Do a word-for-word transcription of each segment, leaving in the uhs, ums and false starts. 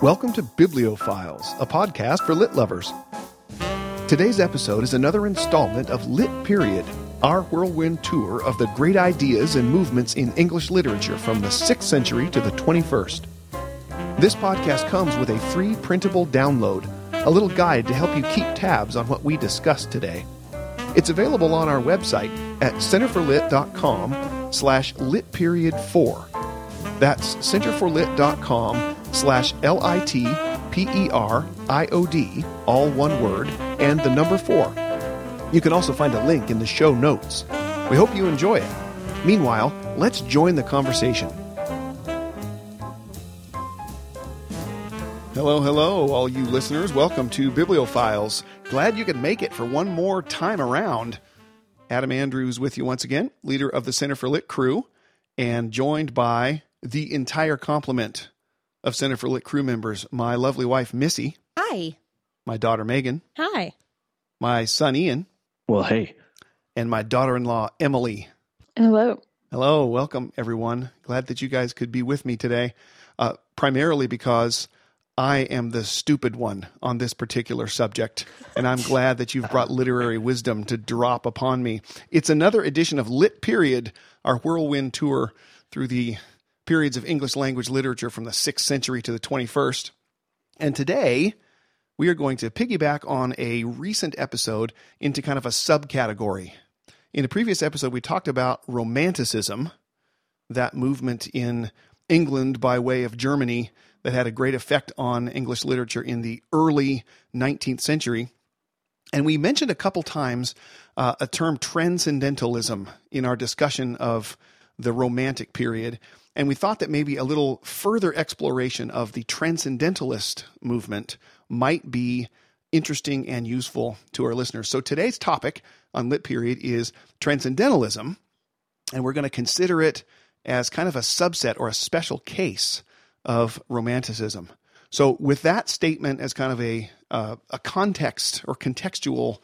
Welcome to Bibliophiles, a podcast for lit lovers. Today's episode is another installment of Lit Period, our whirlwind tour of the great ideas and movements in English literature from the sixth century to the twenty-first. This podcast comes with a free printable download, a little guide to help you keep tabs on what we discussed today. It's available on our website at centerforlit.com slash litperiod4. That's centerforlit.com slash L I T P E R I O D, all one word, and the number four. You can also find a link in the show notes. We hope you enjoy it. Meanwhile, let's join the conversation. Hello, hello, all you listeners. Welcome to Bibliophiles. Glad you could make it for one more time around. Adam Andrews with you once again, leader of the Center for Lit crew, and joined by the entire complement of Center for Lit crew members, my lovely wife, Missy. Hi. My daughter, Megan. Hi. My son, Ian. Well, hey. And my daughter-in-law, Emily. Hello. Hello. Welcome, everyone. Glad that you guys could be with me today, uh, primarily because I am the stupid one on this particular subject, and I'm glad that you've brought literary wisdom to drop upon me. It's another edition of Lit Period, our whirlwind tour through the periods of English language literature from the sixth century to the twenty-first. And today, we are going to piggyback on a recent episode into kind of a subcategory. In a previous episode, we talked about Romanticism, that movement in England by way of Germany that had a great effect on English literature in the early nineteenth century. And we mentioned a couple times uh, a term transcendentalism in our discussion of the Romantic period. And we thought that maybe a little further exploration of the transcendentalist movement might be interesting and useful to our listeners. So today's topic on Lit Period is transcendentalism, and we're going to consider it as kind of a subset or a special case of Romanticism. So with that statement as kind of a uh, a context or contextual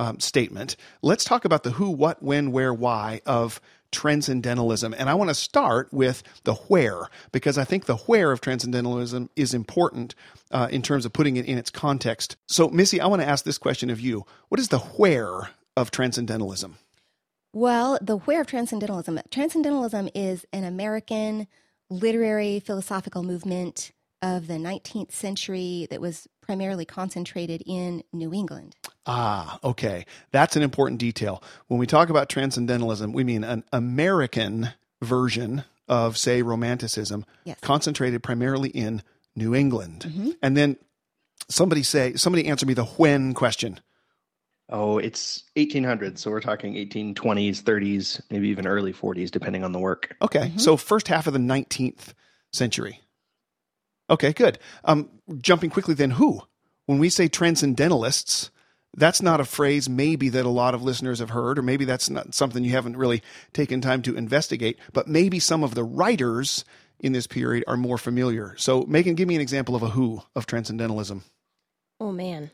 um, statement, let's talk about the who, what, when, where, why of transcendentalism. And I want to start with the where, because I think the where of transcendentalism is important uh, in terms of putting it in its context. So, Missy, I want to ask this question of you. What is the where of transcendentalism? Well, the where of transcendentalism. Transcendentalism is an American literary philosophical movement of the nineteenth century that was primarily concentrated in New England. Ah, okay. That's an important detail. When we talk about transcendentalism, we mean an American version of, say, Romanticism, yes, concentrated primarily in New England. Mm-hmm. And then somebody say, somebody answer me the when question. Oh, it's eighteen hundreds. So we're talking eighteen twenties, thirties, maybe even early forties, depending on the work. Okay. Mm-hmm. So first half of the nineteenth century. Okay, good. Um, jumping quickly then, who? When we say transcendentalists, that's not a phrase maybe that a lot of listeners have heard, or maybe that's not something you haven't really taken time to investigate, but maybe some of the writers in this period are more familiar. So, Megan, give me an example of a who of transcendentalism. Oh, man.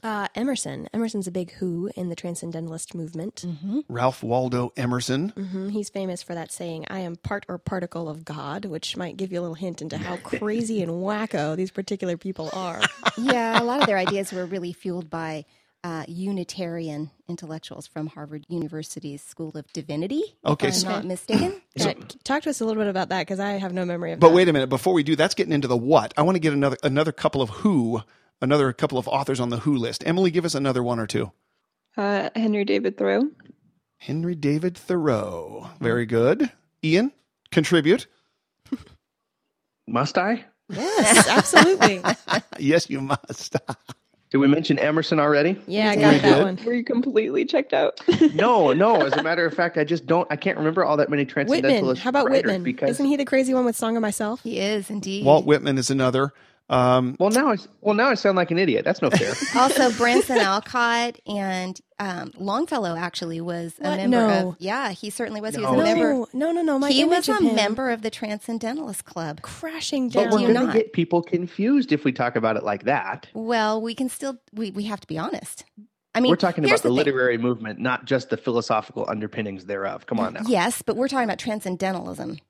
Uh, Emerson. Emerson's a big who in the transcendentalist movement. Mm-hmm. Ralph Waldo Emerson. Mm-hmm. He's famous for that saying, I am part or particle of God, which might give you a little hint into how crazy and wacko these particular people are. Yeah, a lot of their ideas were really fueled by uh, Unitarian intellectuals from Harvard University's School of Divinity, okay, if I'm so, not mistaken. So, talk to us a little bit about that, because I have no memory of but that. But wait a minute. Before we do, that's getting into the what. I want to get another another couple of who Another couple of authors on the who list. Emily, give us another one or two. Uh, Henry David Thoreau. Henry David Thoreau. Very good. Ian, contribute. Must I? Yes, absolutely. Yes, you must. Did we mention Emerson already? Yeah, I got we that did. one. Were you completely checked out? No, no. As a matter of fact, I just don't, I can't remember all that many transcendentalist writers. How about Whitman? Because isn't he the crazy one with Song of Myself? He is, indeed. Walt Whitman is another. Um, well, now I, well, now I sound like an idiot. That's no fair. Also, Bronson Alcott and um, Longfellow actually was a what? member no. of... Yeah, he certainly was. No. He was a no. member... No, no, no. My he was a member of the Transcendentalist Club. Crashing down. But we're going to get people confused if we talk about it like that. Well, we can still... We, we have to be honest. I mean, we're talking about the, the literary movement, not just the philosophical underpinnings thereof. Come on now. Yes, but we're talking about transcendentalism.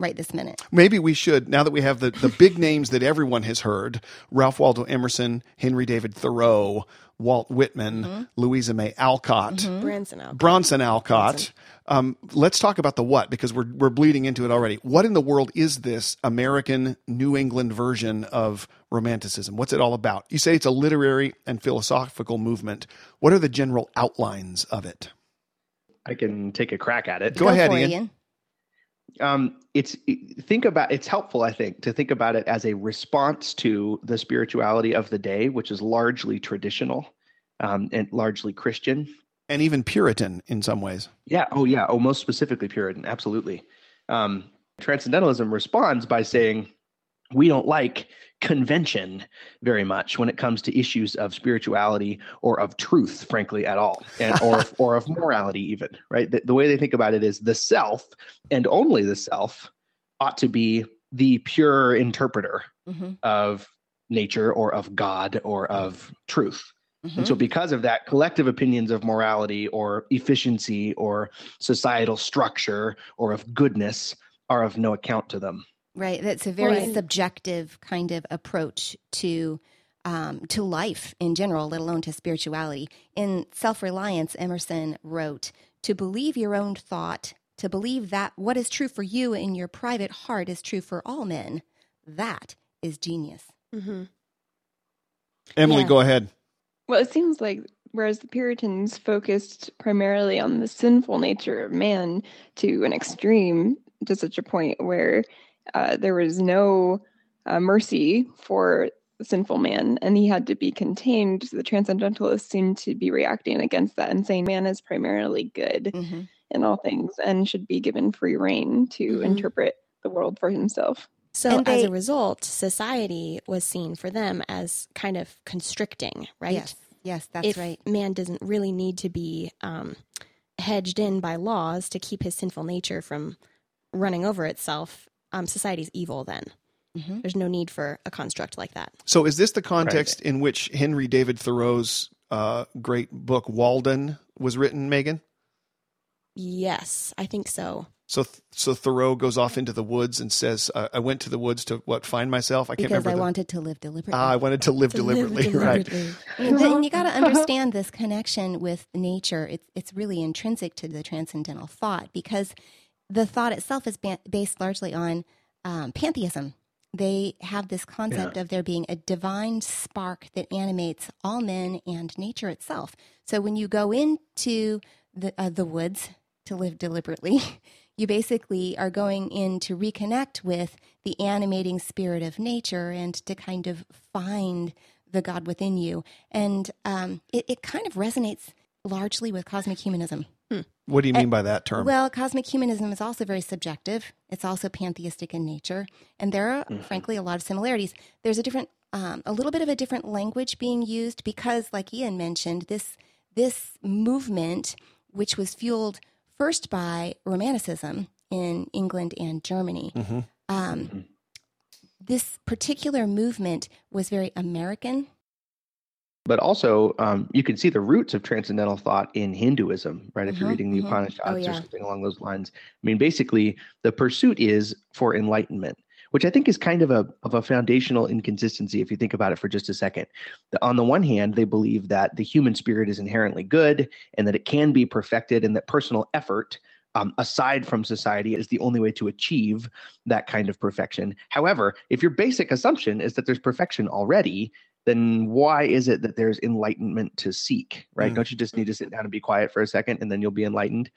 right this minute. Maybe we should, now that we have the, the big names that everyone has heard, Ralph Waldo Emerson, Henry David Thoreau, Walt Whitman, mm-hmm. Louisa May Alcott, mm-hmm. Bronson Alcott. Bronson Alcott. Bronson. Um, let's talk about the what, because we're we're bleeding into it already. What in the world is this American New England version of Romanticism? What's it all about? You say it's a literary and philosophical movement. What are the general outlines of it? I can take a crack at it. Go, Go ahead, Ian. Ian. Um, it's think about it's helpful, I think, to think about it as a response to the spirituality of the day, which is largely traditional um, and largely Christian. And even Puritan in some ways. Yeah. Oh, yeah. Oh, most specifically Puritan. Absolutely. Um, transcendentalism responds by saying, we don't like convention very much when it comes to issues of spirituality or of truth, frankly, at all, and or or of morality even, right? The, the way they think about it is the self and only the self ought to be the pure interpreter mm-hmm. of nature or of God or of truth. Mm-hmm. And so because of that, collective opinions of morality or efficiency or societal structure or of goodness are of no account to them. Right. That's a very right. subjective kind of approach to um, to life in general, let alone to spirituality. In Self-Reliance, Emerson wrote, to believe your own thought, to believe that what is true for you in your private heart is true for all men, that is genius. Mm-hmm. Emily, yeah. Go ahead. Well, it seems like whereas the Puritans focused primarily on the sinful nature of man to an extreme, to such a point where Uh, there was no uh, mercy for the sinful man, and he had to be contained. The transcendentalists seemed to be reacting against that and saying man is primarily good mm-hmm. in all things and should be given free rein to mm-hmm. interpret the world for himself. So and as they, a result, society was seen for them as kind of constricting, right? Yes, yes, that's if right. Man doesn't really need to be um, hedged in by laws to keep his sinful nature from running over itself. Um, society's evil then. Mm-hmm. There's no need for a construct like that. So is this the context right. in which Henry David Thoreau's uh, great book Walden was written, Megan? Yes, I think so. So so Thoreau goes off into the woods and says, uh, I went to the woods to what, find myself? I can't because remember. Because I the... wanted to live deliberately. Ah, I wanted to live to deliberately, live deliberately. Right. And then you got to understand this connection with nature. It's, it's really intrinsic to the transcendental thought because the thought itself is ba- based largely on um, pantheism. They have this concept yeah. of there being a divine spark that animates all men and nature itself. So when you go into the, uh, the woods to live deliberately, you basically are going in to reconnect with the animating spirit of nature and to kind of find the God within you. And um, it, it kind of resonates largely with cosmic humanism. Hmm. What do you mean and, by that term? Well, cosmic humanism is also very subjective. It's also pantheistic in nature. And there are, mm-hmm. frankly, a lot of similarities. There's a different, um, a little bit of a different language being used because, like Ian mentioned, this this movement, which was fueled first by Romanticism in England and Germany, mm-hmm. Um, mm-hmm. this particular movement was very American. But also, um, you can see the roots of transcendental thought in Hinduism, right? Mm-hmm, if you're reading the mm-hmm. Upanishads oh, yeah. or something along those lines. I mean, basically, the pursuit is for enlightenment, which I think is kind of a of a foundational inconsistency if you think about it for just a second. The, on the one hand, they believe that the human spirit is inherently good and that it can be perfected and that personal effort, um, aside from society, is the only way to achieve that kind of perfection. However, if your basic assumption is that there's perfection already, then why is it that there's enlightenment to seek, right? Mm-hmm. Don't you just need to sit down and be quiet for a second and then you'll be enlightened?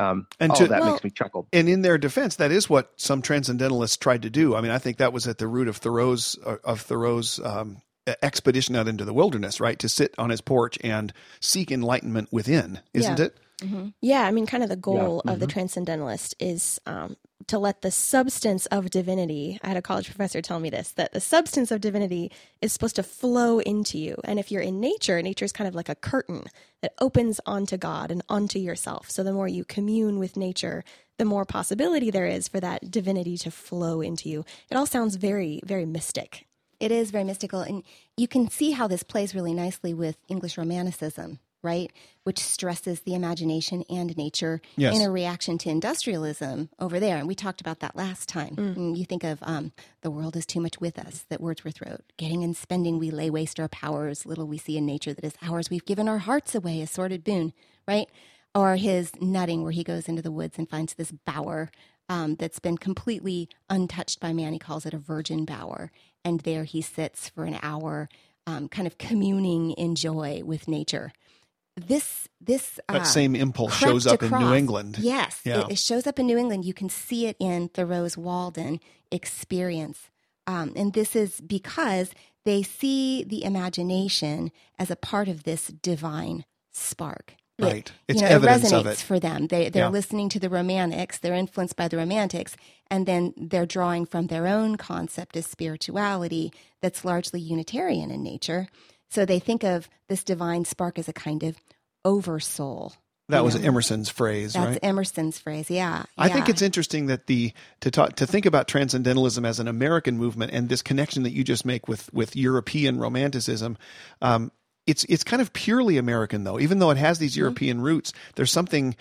Um, and all to, that well, makes me chuckle. And in their defense, that is what some transcendentalists tried to do. I mean, I think that was at the root of Thoreau's of Thoreau's um, expedition out into the wilderness, right? To sit on his porch and seek enlightenment within, isn't yeah. it? Mm-hmm. Yeah, I mean, kind of the goal yeah. mm-hmm. of the transcendentalist is um, to let the substance of divinity, I had a college professor tell me this, that the substance of divinity is supposed to flow into you. And if you're in nature, nature is kind of like a curtain that opens onto God and onto yourself. So the more you commune with nature, the more possibility there is for that divinity to flow into you. It all sounds very, very mystic. It is very mystical. And you can see how this plays really nicely with English Romanticism. right, which stresses the imagination and nature yes. in a reaction to industrialism over there. And we talked about that last time. Mm. And you think of um, the world is too much with us, that Wordsworth wrote. Getting and spending, we lay waste our powers. Little we see in nature that is ours. We've given our hearts away, a sordid boon, right? Or his Nutting, where he goes into the woods and finds this bower um, that's been completely untouched by man. He calls it a virgin bower. And there he sits for an hour, um, kind of communing in joy with nature. This this that uh, same impulse shows up across. in New England. Yes, yeah. it, it shows up in New England. You can see it in Thoreau's Walden experience. Um, and this is because they see the imagination as a part of this divine spark. Right. It, it's you know, evidence it resonates of it. for them. They, they're yeah. listening to the Romantics. They're influenced by the Romantics. And then they're drawing from their own concept of spirituality that's largely Unitarian in nature. So they think of this divine spark as a kind of oversoul. That was know? Emerson's phrase, that's right? That's Emerson's phrase, yeah. I yeah. think it's interesting that the to talk, to think about transcendentalism as an American movement and this connection that you just make with, with European Romanticism. Um, It's it's kind of purely American, though. Even though it has these European mm-hmm. roots, there's something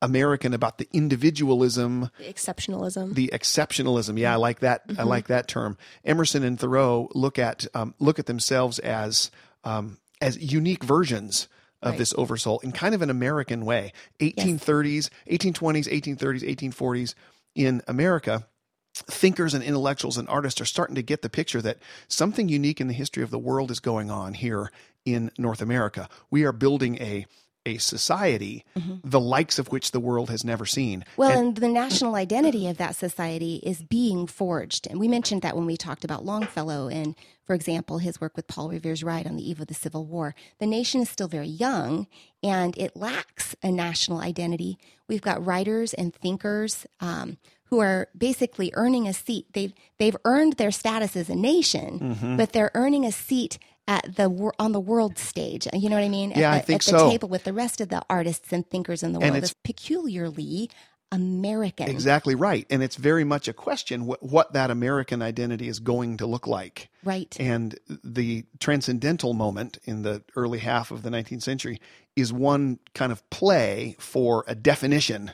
American about the individualism. The exceptionalism. The exceptionalism. Yeah, I like that. Mm-hmm. I like that term. Emerson and Thoreau look at um, look at themselves as um, as unique versions of right. this oversoul in kind of an American way. eighteen thirties, yes. eighteen twenties, eighteen thirties, eighteen forties in America. Thinkers and intellectuals and artists are starting to get the picture that something unique in the history of the world is going on here in North America. We are building a a society, mm-hmm. the likes of which the world has never seen. Well, and, and the national identity of that society is being forged. And we mentioned that when we talked about Longfellow and, for example, his work with Paul Revere's Ride on the eve of the Civil War. The nation is still very young, and it lacks a national identity. We've got writers and thinkers um who are basically earning a seat. They've they've earned their status as a nation, mm-hmm. but they're earning a seat at the on the world stage. You know what I mean? Yeah, at the, I think at the so. table with the rest of the artists and thinkers in the world. And it's, it's peculiarly American. Exactly right, and it's very much a question what, what that American identity is going to look like. Right. And the transcendental moment in the early half of the nineteenth century is one kind of play for a definition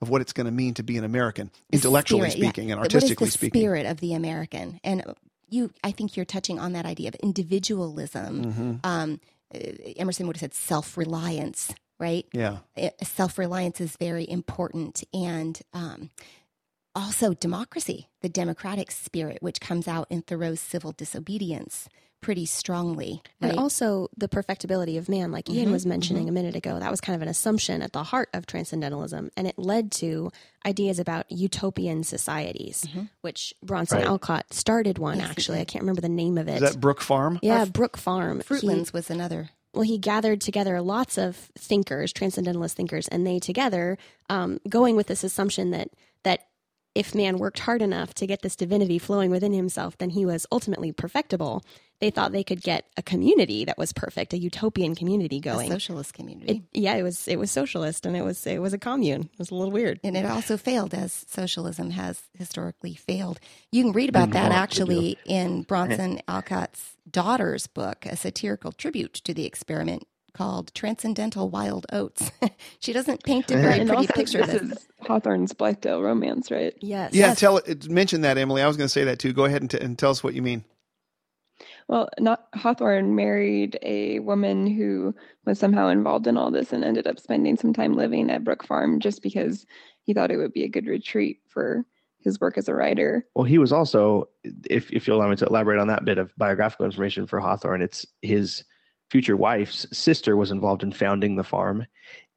of what it's going to mean to be an American, intellectually spirit, speaking yeah. and artistically speaking. What is the spirit of the American? And you, I think you're touching on that idea of individualism. Mm-hmm. Um, Emerson would have said self-reliance, right? Yeah. It, self-reliance is very important. And um, also democracy, the democratic spirit, which comes out in Thoreau's Civil Disobedience pretty strongly. Right? And also the perfectibility of man, like Ian mm-hmm. was mentioning mm-hmm. a minute ago, that was kind of an assumption at the heart of transcendentalism. And it led to ideas about utopian societies, mm-hmm. which Bronson right. Alcott started one, yes, actually. I can't remember the name of it. Is that Brook Farm? Yeah, f- Brook Farm. Fruitlands he, was another. Well, he gathered together lots of thinkers, transcendentalist thinkers, and they together um, going with this assumption that that if man worked hard enough to get this divinity flowing within himself, then he was ultimately perfectible. They thought they could get a community that was perfect, a utopian community going. A socialist community. It, yeah, it was it was socialist, and it was it was a commune. It was a little weird. And it also failed, as socialism has historically failed. You can read about mm-hmm. that actually in Bronson Alcott's daughter's book, a satirical tribute to the experiment called Transcendental Wild Oats. She doesn't paint a very and pretty also, picture of this. This is Hawthorne's Blithedale Romance, right? Yes. Yeah, yes. Tell it, mention that, Emily. I was going to say that too. Go ahead and, t- and tell us what you mean. Well, not, Hawthorne married a woman who was somehow involved in all this and ended up spending some time living at Brook Farm just because he thought it would be a good retreat for his work as a writer. Well, he was also, if if you'll allow me to elaborate on that bit of biographical information for Hawthorne, it's his future wife's sister was involved in founding the farm,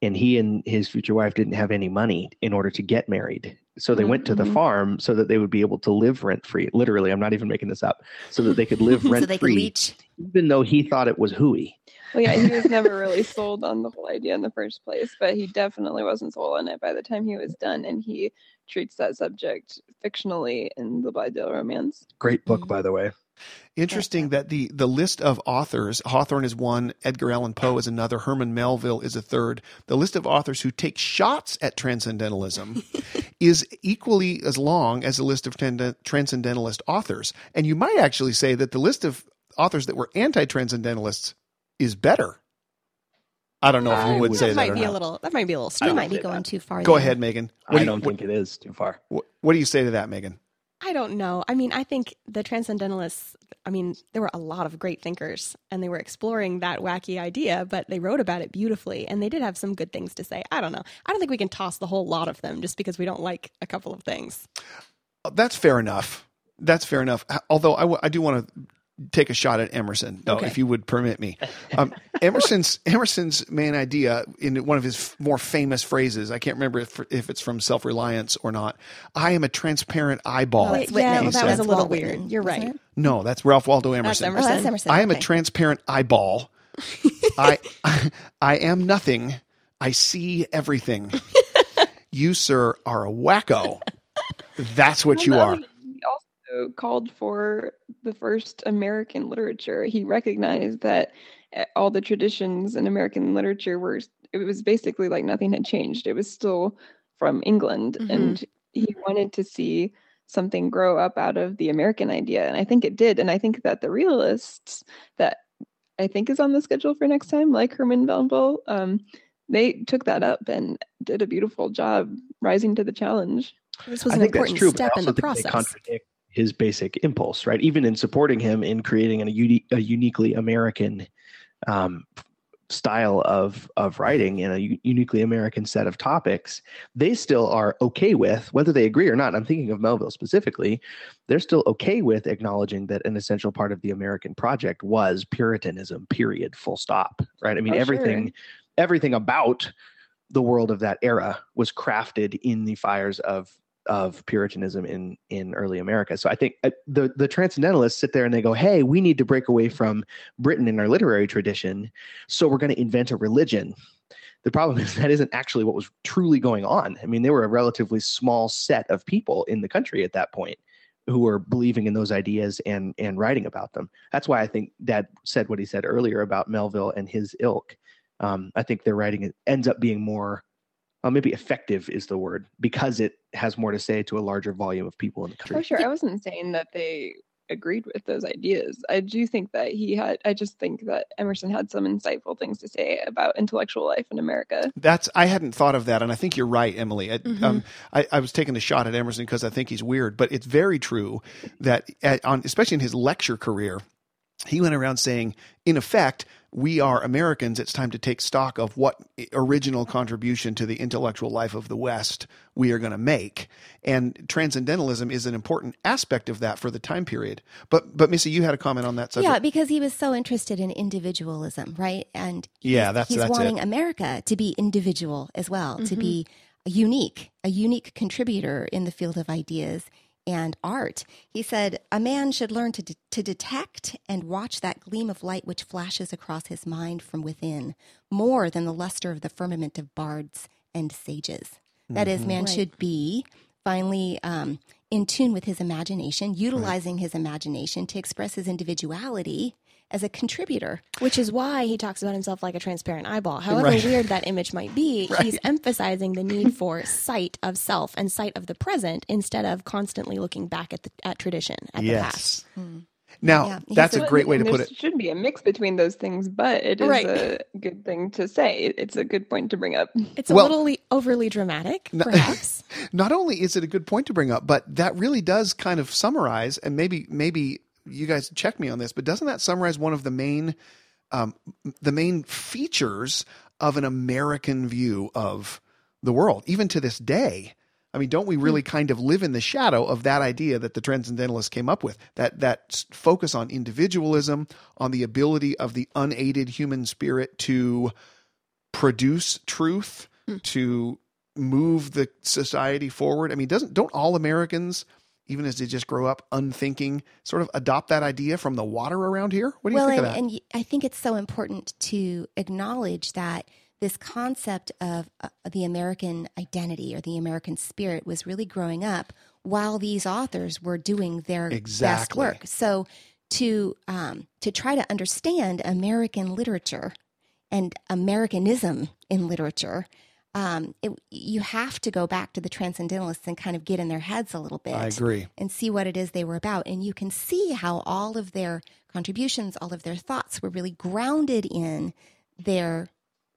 and he and his future wife didn't have any money in order to get married. So they went to the farm so that they would be able to live rent-free. Literally, I'm not even making this up. So that they could live rent-free, so they could leech. Even though he thought it was hooey. Well, yeah, he was never really sold on the whole idea in the first place, but he definitely wasn't sold on it by the time he was done, and he treats that subject fictionally in the Blithedale Romance. Great book, by the way. Interesting that the the list of authors, Hawthorne is one, Edgar Allan Poe is another, Herman Melville is a third. The list of authors who take shots at transcendentalism is equally as long as the list of trans- transcendentalist authors. And you might actually say that the list of authors that were anti-transcendentalists is better. I don't know if you would that say that. Might or be not. A little, that might be a little strong. You might be going that. too far. Go ahead, Megan. What I do you, don't what, think it is too far. What, what do you say to that, Megan? I don't know. I mean, I think the Transcendentalists, I mean, there were a lot of great thinkers, and they were exploring that wacky idea, but they wrote about it beautifully, and they did have some good things to say. I don't know. I don't think we can toss the whole lot of them just because we don't like a couple of things. That's fair enough. That's fair enough. Although I, w- I do want to take a shot at Emerson, though, okay. if you would permit me. Um, Emerson's Emerson's main idea in one of his f- more famous phrases, I can't remember if, if it's from Self-Reliance or not, I am a transparent eyeball. Well, yeah, well, that was a little weird. weird. You're right. No, that's Ralph Waldo Emerson. That's Emerson. Oh, that's Emerson. I am okay. a transparent eyeball. I, I I am nothing. I see everything. You, sir, are a wacko. That's what well, you no. are. Called for the first American literature. He recognized that all the traditions in American literature were, it was basically like nothing had changed. It was still from England. Mm-hmm. And he wanted to see something grow up out of the American idea. And I think it did. And I think that the realists that I think is on the schedule for next time, like Herman Melville, um, they took that up and did a beautiful job rising to the challenge. This was an important true, step in the process. His basic impulse, right? Even in supporting him in creating an, a, uni- a uniquely American um, style of of writing and a u- uniquely American set of topics, they still are okay with, whether they agree or not, I'm thinking of Melville specifically, they're still okay with acknowledging that an essential part of the American project was Puritanism, period, full stop, right? I mean, oh, everything, sure. everything about the world of that era was crafted in the fires of of Puritanism in, in early America. So I think the, the transcendentalists sit there and they go, hey, we need to break away from Britain in our literary tradition. So we're going to invent a religion. The problem is that isn't actually what was truly going on. I mean, there were a relatively small set of people in the country at that point who were believing in those ideas and, and writing about them. That's why I think Dad said what he said earlier about Melville and his ilk. Um, I think their writing ends up being more Uh, maybe effective is the word, because it has more to say to a larger volume of people in the country. For sure. I wasn't saying that they agreed with those ideas. I do think that he had, I just think that Emerson had some insightful things to say about intellectual life in America. That's, I hadn't thought of that. And I think you're right, Emily. I, mm-hmm. um, I, I was taking a shot at Emerson because I think he's weird, but it's very true that at, on, especially in his lecture career, he went around saying, in effect, we are Americans. It's time to take stock of what original contribution to the intellectual life of the West we are going to make. And transcendentalism is an important aspect of that for the time period. But, but Missy, you had a comment on that subject. Yeah, because he was so interested in individualism, right? And yeah, that's, he's that's wanting it. America to be individual as well, mm-hmm. to be unique, a unique contributor in the field of ideas and art. He said, a man should learn to, de- to detect and watch that gleam of light which flashes across his mind from within, more than the luster of the firmament of bards and sages. That mm-hmm. is, man right. should be finally um, in tune with his imagination, utilizing right. his imagination to express his individuality as a contributor. Which is why he talks about himself like a transparent eyeball. However right. weird that image might be, right. he's emphasizing the need for sight of self and sight of the present instead of constantly looking back at the, at tradition, at yes. the past. Hmm. Now, yeah. that's a great way to put it. There should be a mix between those things, but it is right. a good thing to say. It's a good point to bring up. It's a well, little overly dramatic, not, perhaps. Not only is it a good point to bring up, but that really does kind of summarize, and maybe maybe you guys check me on this, but doesn't that summarize one of the main um, the main features of an American view of the world, even to this day? I mean, don't we really kind of live in the shadow of that idea that the transcendentalists came up with, that that focus on individualism, on the ability of the unaided human spirit to produce truth, mm. to move the society forward? I mean, doesn't don't all Americans, even as they just grow up unthinking, sort of adopt that idea from the water around here? What do you well, think and, of that? And I think it's so important to acknowledge that this concept of uh, the American identity or the American spirit was really growing up while these authors were doing their exactly. best work. So to um, to try to understand American literature and Americanism in literature, um, it, you have to go back to the transcendentalists and kind of get in their heads a little bit. I agree. And see what it is they were about. And you can see how all of their contributions, all of their thoughts were really grounded in their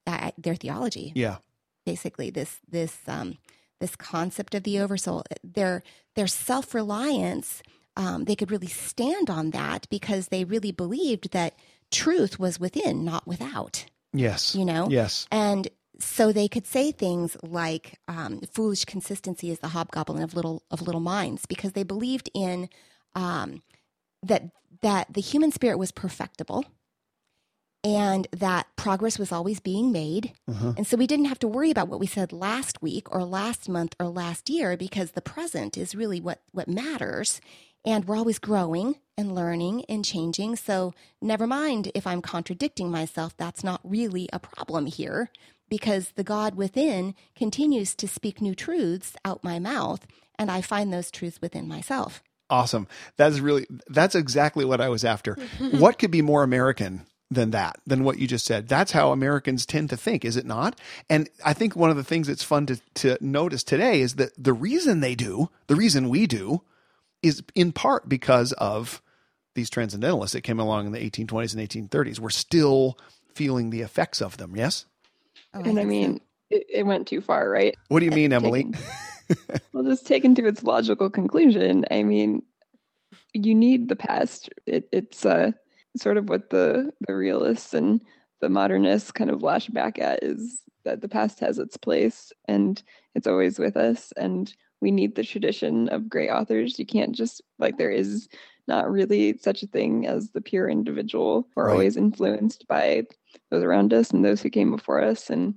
that their theology. Yeah. Basically, this this um, this concept of the oversoul, their their self-reliance, um, they could really stand on that because they really believed that truth was within, not without. Yes. You know? Yes. And so they could say things like, um, foolish consistency is the hobgoblin of little of little minds, because they believed in um, that that the human spirit was perfectible and that progress was always being made. Uh-huh. And so we didn't have to worry about what we said last week or last month or last year, because the present is really what, what matters. And we're always growing and learning and changing. So never mind if I'm contradicting myself, that's not really a problem here, because the God within continues to speak new truths out my mouth, and I find those truths within myself. Awesome. That's really, that's exactly what I was after. What could be more American than that, than what you just said? That's how Americans tend to think, is it not? And I think one of the things that's fun to, to notice today is that the reason they do, the reason we do, is in part because of these transcendentalists that came along in the eighteen twenties and eighteen thirties. We're still feeling the effects of them, yes? Oh, and I mean, it, it went too far, right? What do you mean, Emily? Taken, well, just taken to its logical conclusion. I mean, you need the past. It, it's uh, sort of what the, the realists and the modernists kind of lash back at, is that the past has its place and it's always with us. And we need the tradition of great authors. You can't just, like, there is not really such a thing as the pure individual. We're right. always influenced by those around us and those who came before us. And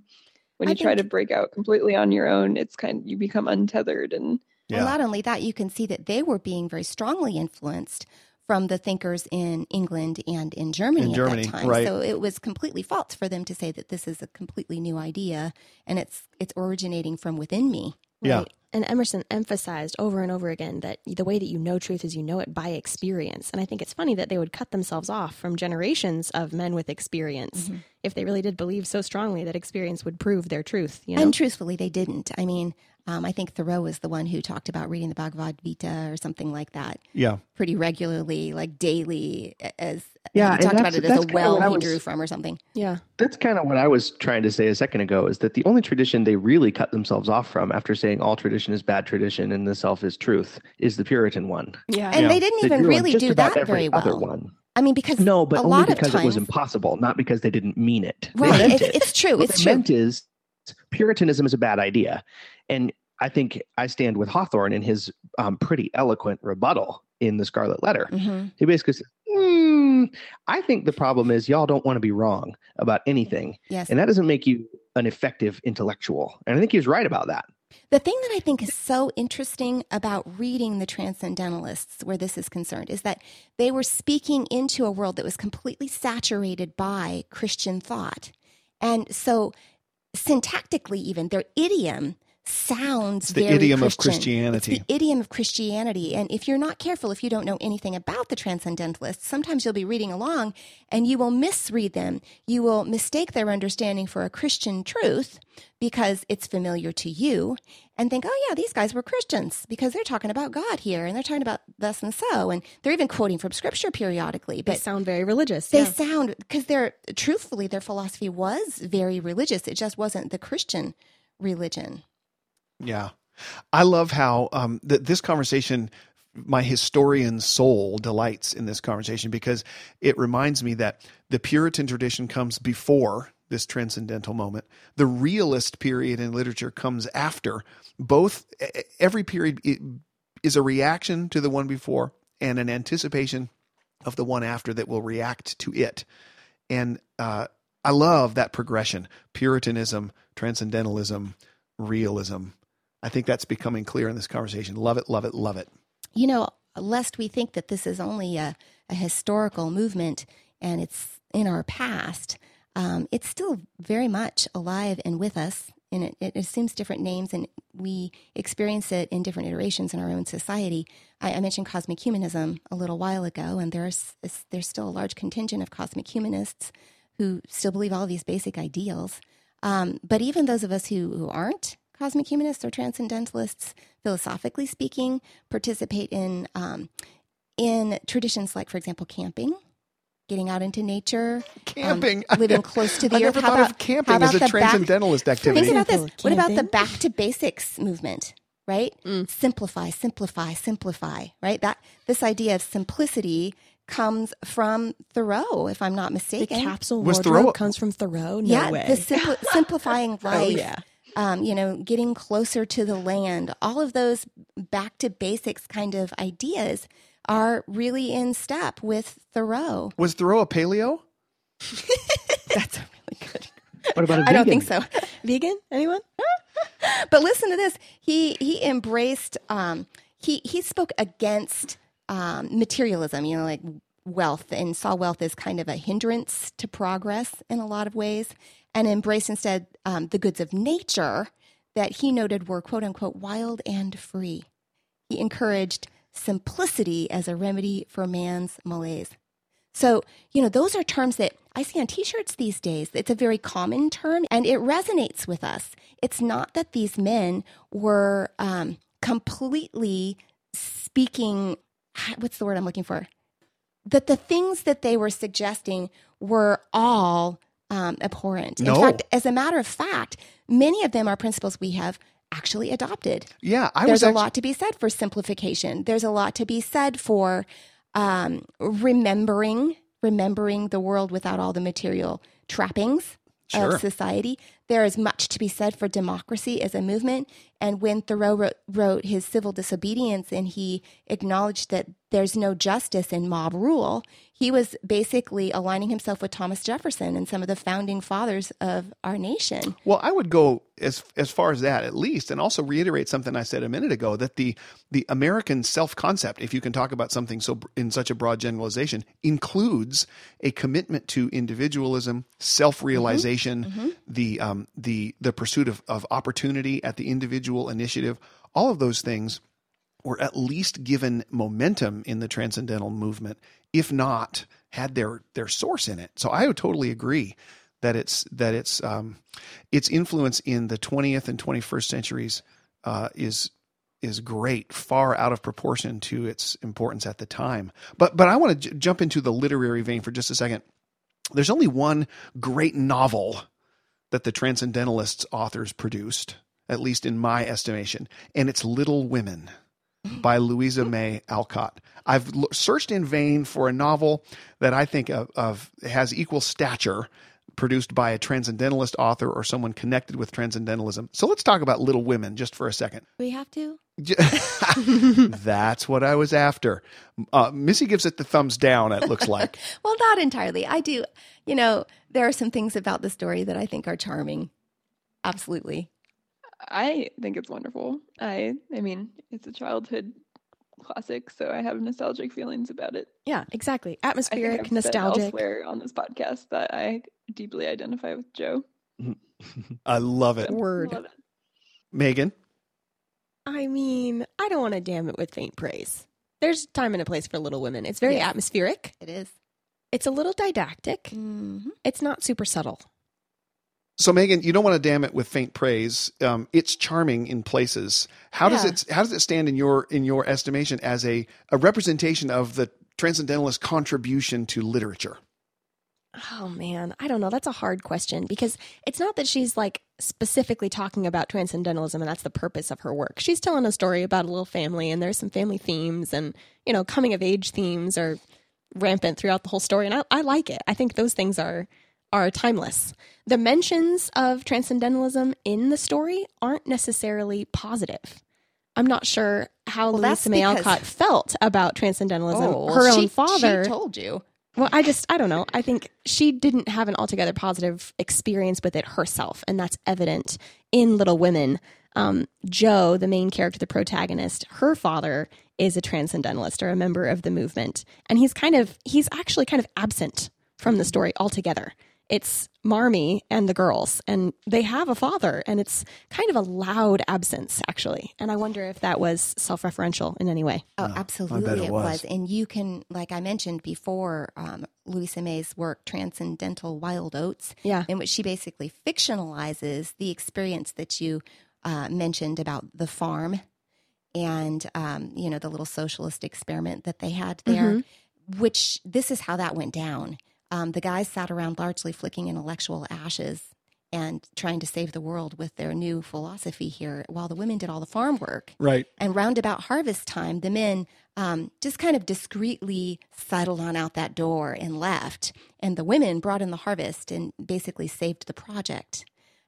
when you I try to break out completely on your own, it's kind of, you become untethered. And yeah. well, not only that, you can see that they were being very strongly influenced from the thinkers in England and in Germany in Germany, at that time. Right. So it was completely false for them to say that this is a completely new idea and it's it's originating from within me. Right? Yeah. And Emerson emphasized over and over again that the way that you know truth is you know it by experience. And I think it's funny that they would cut themselves off from generations of men with experience mm-hmm. if they really did believe so strongly that experience would prove their truth. You know? And truthfully, they didn't. I mean, um, I think Thoreau was the one who talked about reading the Bhagavad Gita or something like that. Yeah. Pretty regularly, like daily, as yeah, he talked about it as a well he was, drew from or something. Yeah. That's kind of what I was trying to say a second ago, is that the only tradition they really cut themselves off from, after saying all tradition is bad tradition and the self is truth, is the Puritan one. Yeah, and yeah. they didn't even they really do that very well. Other one. I mean, because no, but a only lot because of times... it was impossible, not because they didn't mean it. Right, it, it. it's true. What it's they true. Meant is Puritanism is a bad idea, and I think I stand with Hawthorne in his um, pretty eloquent rebuttal in The Scarlet Letter. Mm-hmm. He basically says, mm, "I think the problem is y'all don't want to be wrong about anything, yes. and that doesn't make you an effective intellectual." And I think he was right about that. The thing that I think is so interesting about reading the Transcendentalists, where this is concerned, is that they were speaking into a world that was completely saturated by Christian thought. And so syntactically, even, their idiom sounds it's the very idiom Christian. Of Christianity. It's the idiom of Christianity. And if you're not careful, if you don't know anything about the Transcendentalists, sometimes you'll be reading along and you will misread them. You will mistake their understanding for a Christian truth because it's familiar to you, and think, oh yeah, these guys were Christians because they're talking about God here and they're talking about thus and so, and they're even quoting from scripture periodically. But they sound very religious. They yeah. sound, because they're, truthfully, their philosophy was very religious. It just wasn't the Christian religion. Yeah. I love how um, th- this conversation, my historian soul delights in this conversation, because it reminds me that the Puritan tradition comes before this transcendental moment. The realist period in literature comes after. Both, every period is a reaction to the one before and an anticipation of the one after that will react to it. And uh, I love that progression: Puritanism, transcendentalism, realism. I think that's becoming clear in this conversation. Love it, love it, love it. You know, lest we think that this is only a, a historical movement and it's in our past, um, it's still very much alive and with us. And it, it assumes different names, and we experience it in different iterations in our own society. I, I mentioned cosmic humanism a little while ago, and there's there's still a large contingent of cosmic humanists who still believe all these basic ideals. Um, but even those of us who, who aren't cosmic humanists or transcendentalists, philosophically speaking, participate in um, in traditions like, for example, camping, getting out into nature, camping, um, living close to the I earth. I never how thought about, of camping as a transcendentalist back, activity. Think about this. Camping. What about the back to basics movement, right? Mm. Simplify, simplify, simplify, right? That this idea of simplicity comes from Thoreau, if I'm not mistaken. The capsule was wardrobe Thoreau? Comes from Thoreau? No yeah, way. The simpli- simplifying life. Oh, yeah. Um, you know, getting closer to the land, all of those back to basics kind of ideas are really in step with Thoreau. Was Thoreau a paleo? That's a really good. What about a vegan? I don't think so. Vegan? Anyone? But listen to this. He he embraced. Um, he he spoke against um, materialism. You know, like wealth, and saw wealth as kind of a hindrance to progress in a lot of ways. And embraced instead um, the goods of nature that he noted were, quote unquote, wild and free. He encouraged simplicity as a remedy for man's malaise. So, you know, those are terms that I see on T-shirts these days. It's a very common term, and it resonates with us. It's not that these men were um, completely speaking, what's the word I'm looking for? That the things that they were suggesting were all Um, abhorrent. No. In fact, as a matter of fact, many of them are principles we have actually adopted. Yeah, I There's was actually- a lot to be said for simplification. There's a lot to be said for um, remembering, remembering the world without all the material trappings sure. of society. There is much to be said for democracy as a movement. And when Thoreau wrote, wrote his Civil Disobedience, and he acknowledged that there's no justice in mob rule, he was basically aligning himself with Thomas Jefferson and some of the founding fathers of our nation. Well, I would go as as far as that, at least, and also reiterate something I said a minute ago, that the the American self-concept, if you can talk about something so in such a broad generalization, includes a commitment to individualism, self-realization, mm-hmm. Mm-hmm. the um, the the pursuit of, of opportunity at the individual initiative, all of those things were at least given momentum in the transcendental movement, if not had their their source in it. So I would totally agree that it's that it's um, its influence in the twentieth and twenty-first centuries uh, is is great, far out of proportion to its importance at the time. But but I want to j- jump into the literary vein for just a second. There's only one great novel that the transcendentalist authors produced, at least in my estimation, and it's Little Women by Louisa May Alcott. I've searched in vain for a novel that I think of, of has equal stature, produced by a transcendentalist author or someone connected with transcendentalism. So let's talk about Little Women just for a second. We have to? That's what I was after. Uh, Missy gives it the thumbs down, it looks like. Well, not entirely. I do. You know, there are some things about the story that I think are charming. Absolutely. I think it's wonderful. I I mean, it's a childhood classic, so I have nostalgic feelings about it. Yeah, exactly. Atmospheric, I think I've nostalgic. Said elsewhere on this podcast that I deeply identify with Joe. I love it. So, Word. Love it. Megan? I mean, I don't want to damn it with faint praise. There's time and a place for Little Women. It's very yeah. atmospheric. It is. It's a little didactic. Mm-hmm. It's not super subtle. So Megan, you don't want to damn it with faint praise. Um, it's charming in places. How yeah. does it how does it stand in your in your estimation as a, a representation of the transcendentalist contribution to literature? Oh man, I don't know. That's a hard question, because it's not that she's like specifically talking about transcendentalism and that's the purpose of her work. She's telling a story about a little family, and there's some family themes, and you know, coming of age themes are rampant throughout the whole story, and I, I like it. I think those things are are timeless. The mentions of transcendentalism in the story aren't necessarily positive. I'm not sure how well, Louisa May Alcott felt about transcendentalism. Oh, her she, own father. She told you. Well, I just, I don't know. I think she didn't have an altogether positive experience with it herself, and that's evident in Little Women. Um, Joe, the main character, the protagonist, her father is a transcendentalist or a member of the movement, and he's kind of, he's actually kind of absent from the story altogether. It's Marmee and the girls, and they have a father, and it's kind of a loud absence, actually. And I wonder if that was self-referential in any way. Oh, absolutely it, it was. was. And you can, like I mentioned before, um, Louisa May's work, Transcendental Wild Oats, yeah. in which she basically fictionalizes the experience that you uh, mentioned about the farm and, um, you know, the little socialist experiment that they had there. Mm-hmm. which this is how that went down. Um, the guys sat around largely flicking intellectual ashes and trying to save the world with their new philosophy here, while the women did all the farm work. Right. And roundabout harvest time, the men um, just kind of discreetly sidled on out that door and left, and the women brought in the harvest and basically saved the project.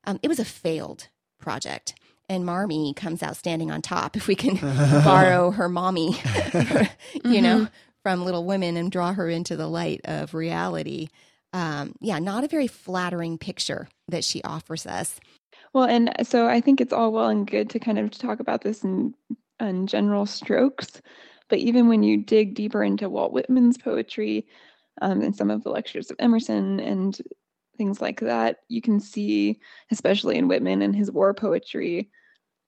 Um, it was a failed project, and Marmee comes out standing on top, if we can borrow her mommy, you mm-hmm. know, from Little Women and draw her into the light of reality. Um, yeah, not a very flattering picture that she offers us. Well, and so I think it's all well and good to kind of talk about this in, in general strokes, but even when you dig deeper into Walt Whitman's poetry um, and some of the lectures of Emerson and things like that, you can see, especially in Whitman and his war poetry,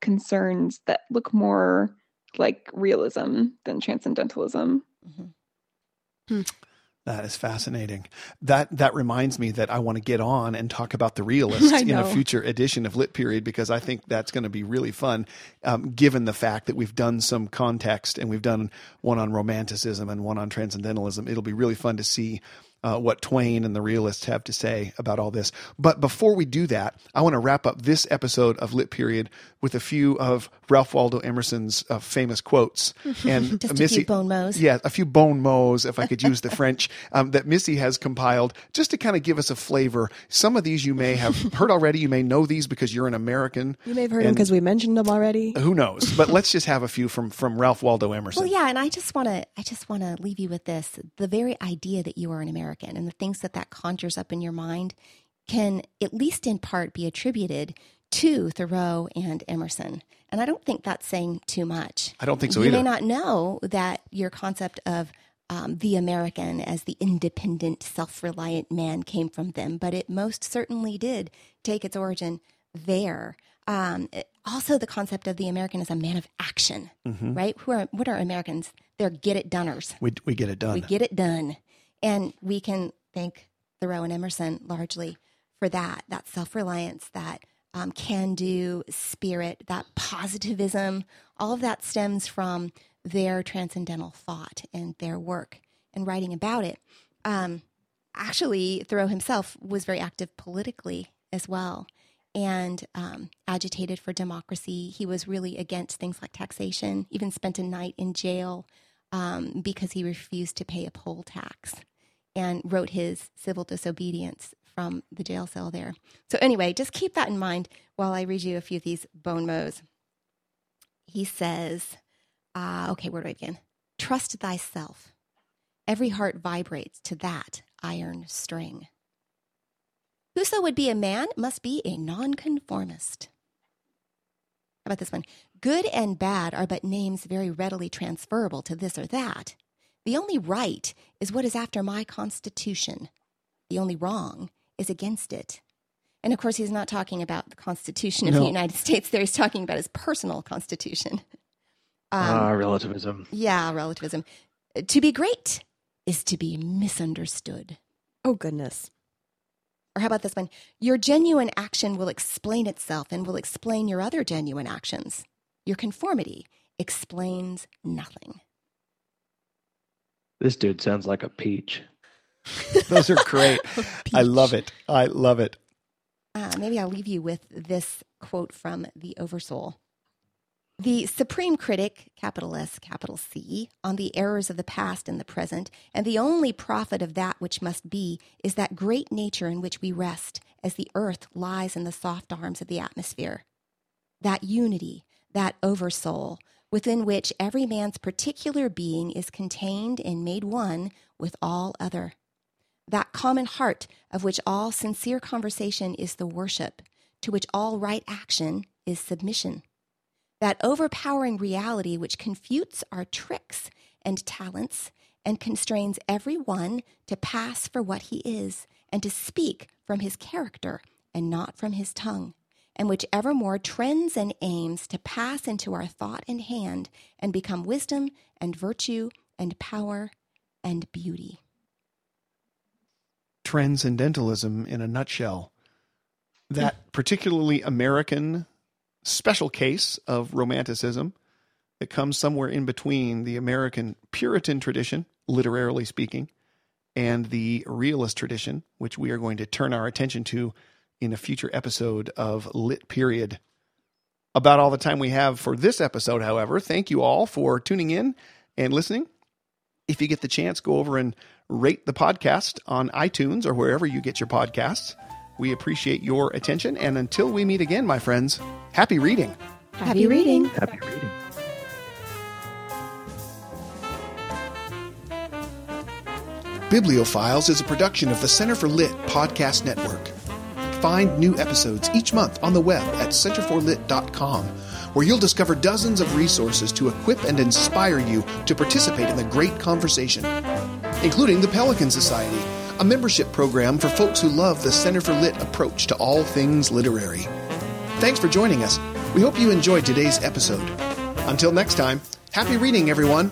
concerns that look more like realism than transcendentalism. Mm-hmm. Hmm. That is fascinating. That that reminds me that I want to get on and talk about the realists in a future edition of Lit Period, because I think that's going to be really fun, um, given the fact that we've done some context and we've done one on romanticism and one on transcendentalism. It'll be really fun to see uh, what Twain and the realists have to say about all this. But before we do that, I want to wrap up this episode of Lit Period with a few of Ralph Waldo Emerson's uh, famous quotes. And Just a Missy, few bon mots. Yeah, a few bon mots, if I could use the French, um, that Missy has compiled just to kind of give us a flavor. Some of these you may have heard already. You may know these because you're an American. You may have heard them because we mentioned them already. Who knows? But let's just have a few from, from Ralph Waldo Emerson. Well, yeah, and I just want to I just want to leave you with this. The very idea that you are an American and the things that that conjures up in your mind can, at least in part, be attributed to Thoreau and Emerson. And I don't think that's saying too much. I don't think so either. You may not know that your concept of um, the American as the independent, self-reliant man came from them, but it most certainly did take its origin there. Um, it, also, the concept of the American as a man of action, mm-hmm. right? Who are, what are Americans? They're get-it-doners. We, we get it done. We get it done. And we can thank Thoreau and Emerson largely for that, that self-reliance, that Um, can-do spirit, that positivism, all of that stems from their transcendental thought and their work and writing about it. Um, actually, Thoreau himself was very active politically as well and um, agitated for democracy. He was really against things like taxation, even spent a night in jail um, because he refused to pay a poll tax and wrote his Civil Disobedience from the jail cell there. So anyway, just keep that in mind while I read you a few of these bon mots. He says, uh, okay, where do I begin? Trust thyself. Every heart vibrates to that iron string. Whoso would be a man must be a nonconformist. How about this one? Good and bad are but names very readily transferable to this or that. The only right is what is after my constitution. The only wrong is against it. And of course, he's not talking about the Constitution of no. the United States there. He's talking about his personal constitution. Ah, um, uh, relativism. Yeah, relativism. To be great is to be misunderstood. Oh, goodness. Or how about this one? Your genuine action will explain itself and will explain your other genuine actions. Your conformity explains nothing. This dude sounds like a peach. Those are great. I love it. I love it. Uh, maybe I'll leave you with this quote from The Oversoul. The supreme critic, capital S, capital C, on the errors of the past and the present, and the only profit of that which must be, is that great nature in which we rest, as the earth lies in the soft arms of the atmosphere. That unity, that oversoul, within which every man's particular being is contained and made one with all other. That common heart of which all sincere conversation is the worship, to which all right action is submission. That overpowering reality which confutes our tricks and talents and constrains every one to pass for what he is and to speak from his character and not from his tongue, and which evermore trends and aims to pass into our thought and hand and become wisdom and virtue and power and beauty. Transcendentalism in a nutshell. That particularly American special case of romanticism that comes somewhere in between the American Puritan tradition, literarily speaking, and the realist tradition, which we are going to turn our attention to in a future episode of Lit Period. About all the time we have for this episode, however, thank you all for tuning in and listening. If you get the chance, go over and rate the podcast on iTunes or wherever you get your podcasts. We appreciate your attention. And until we meet again, my friends, happy reading. Happy reading. Happy reading. Bibliophiles is a production of the Center for Lit Podcast Network. Find new episodes each month on the web at center for lit dot com, where you'll discover dozens of resources to equip and inspire you to participate in the great conversation, including the Pelican Society, a membership program for folks who love the Center for Lit approach to all things literary. Thanks for joining us. We hope you enjoyed today's episode. Until next time, happy reading, everyone.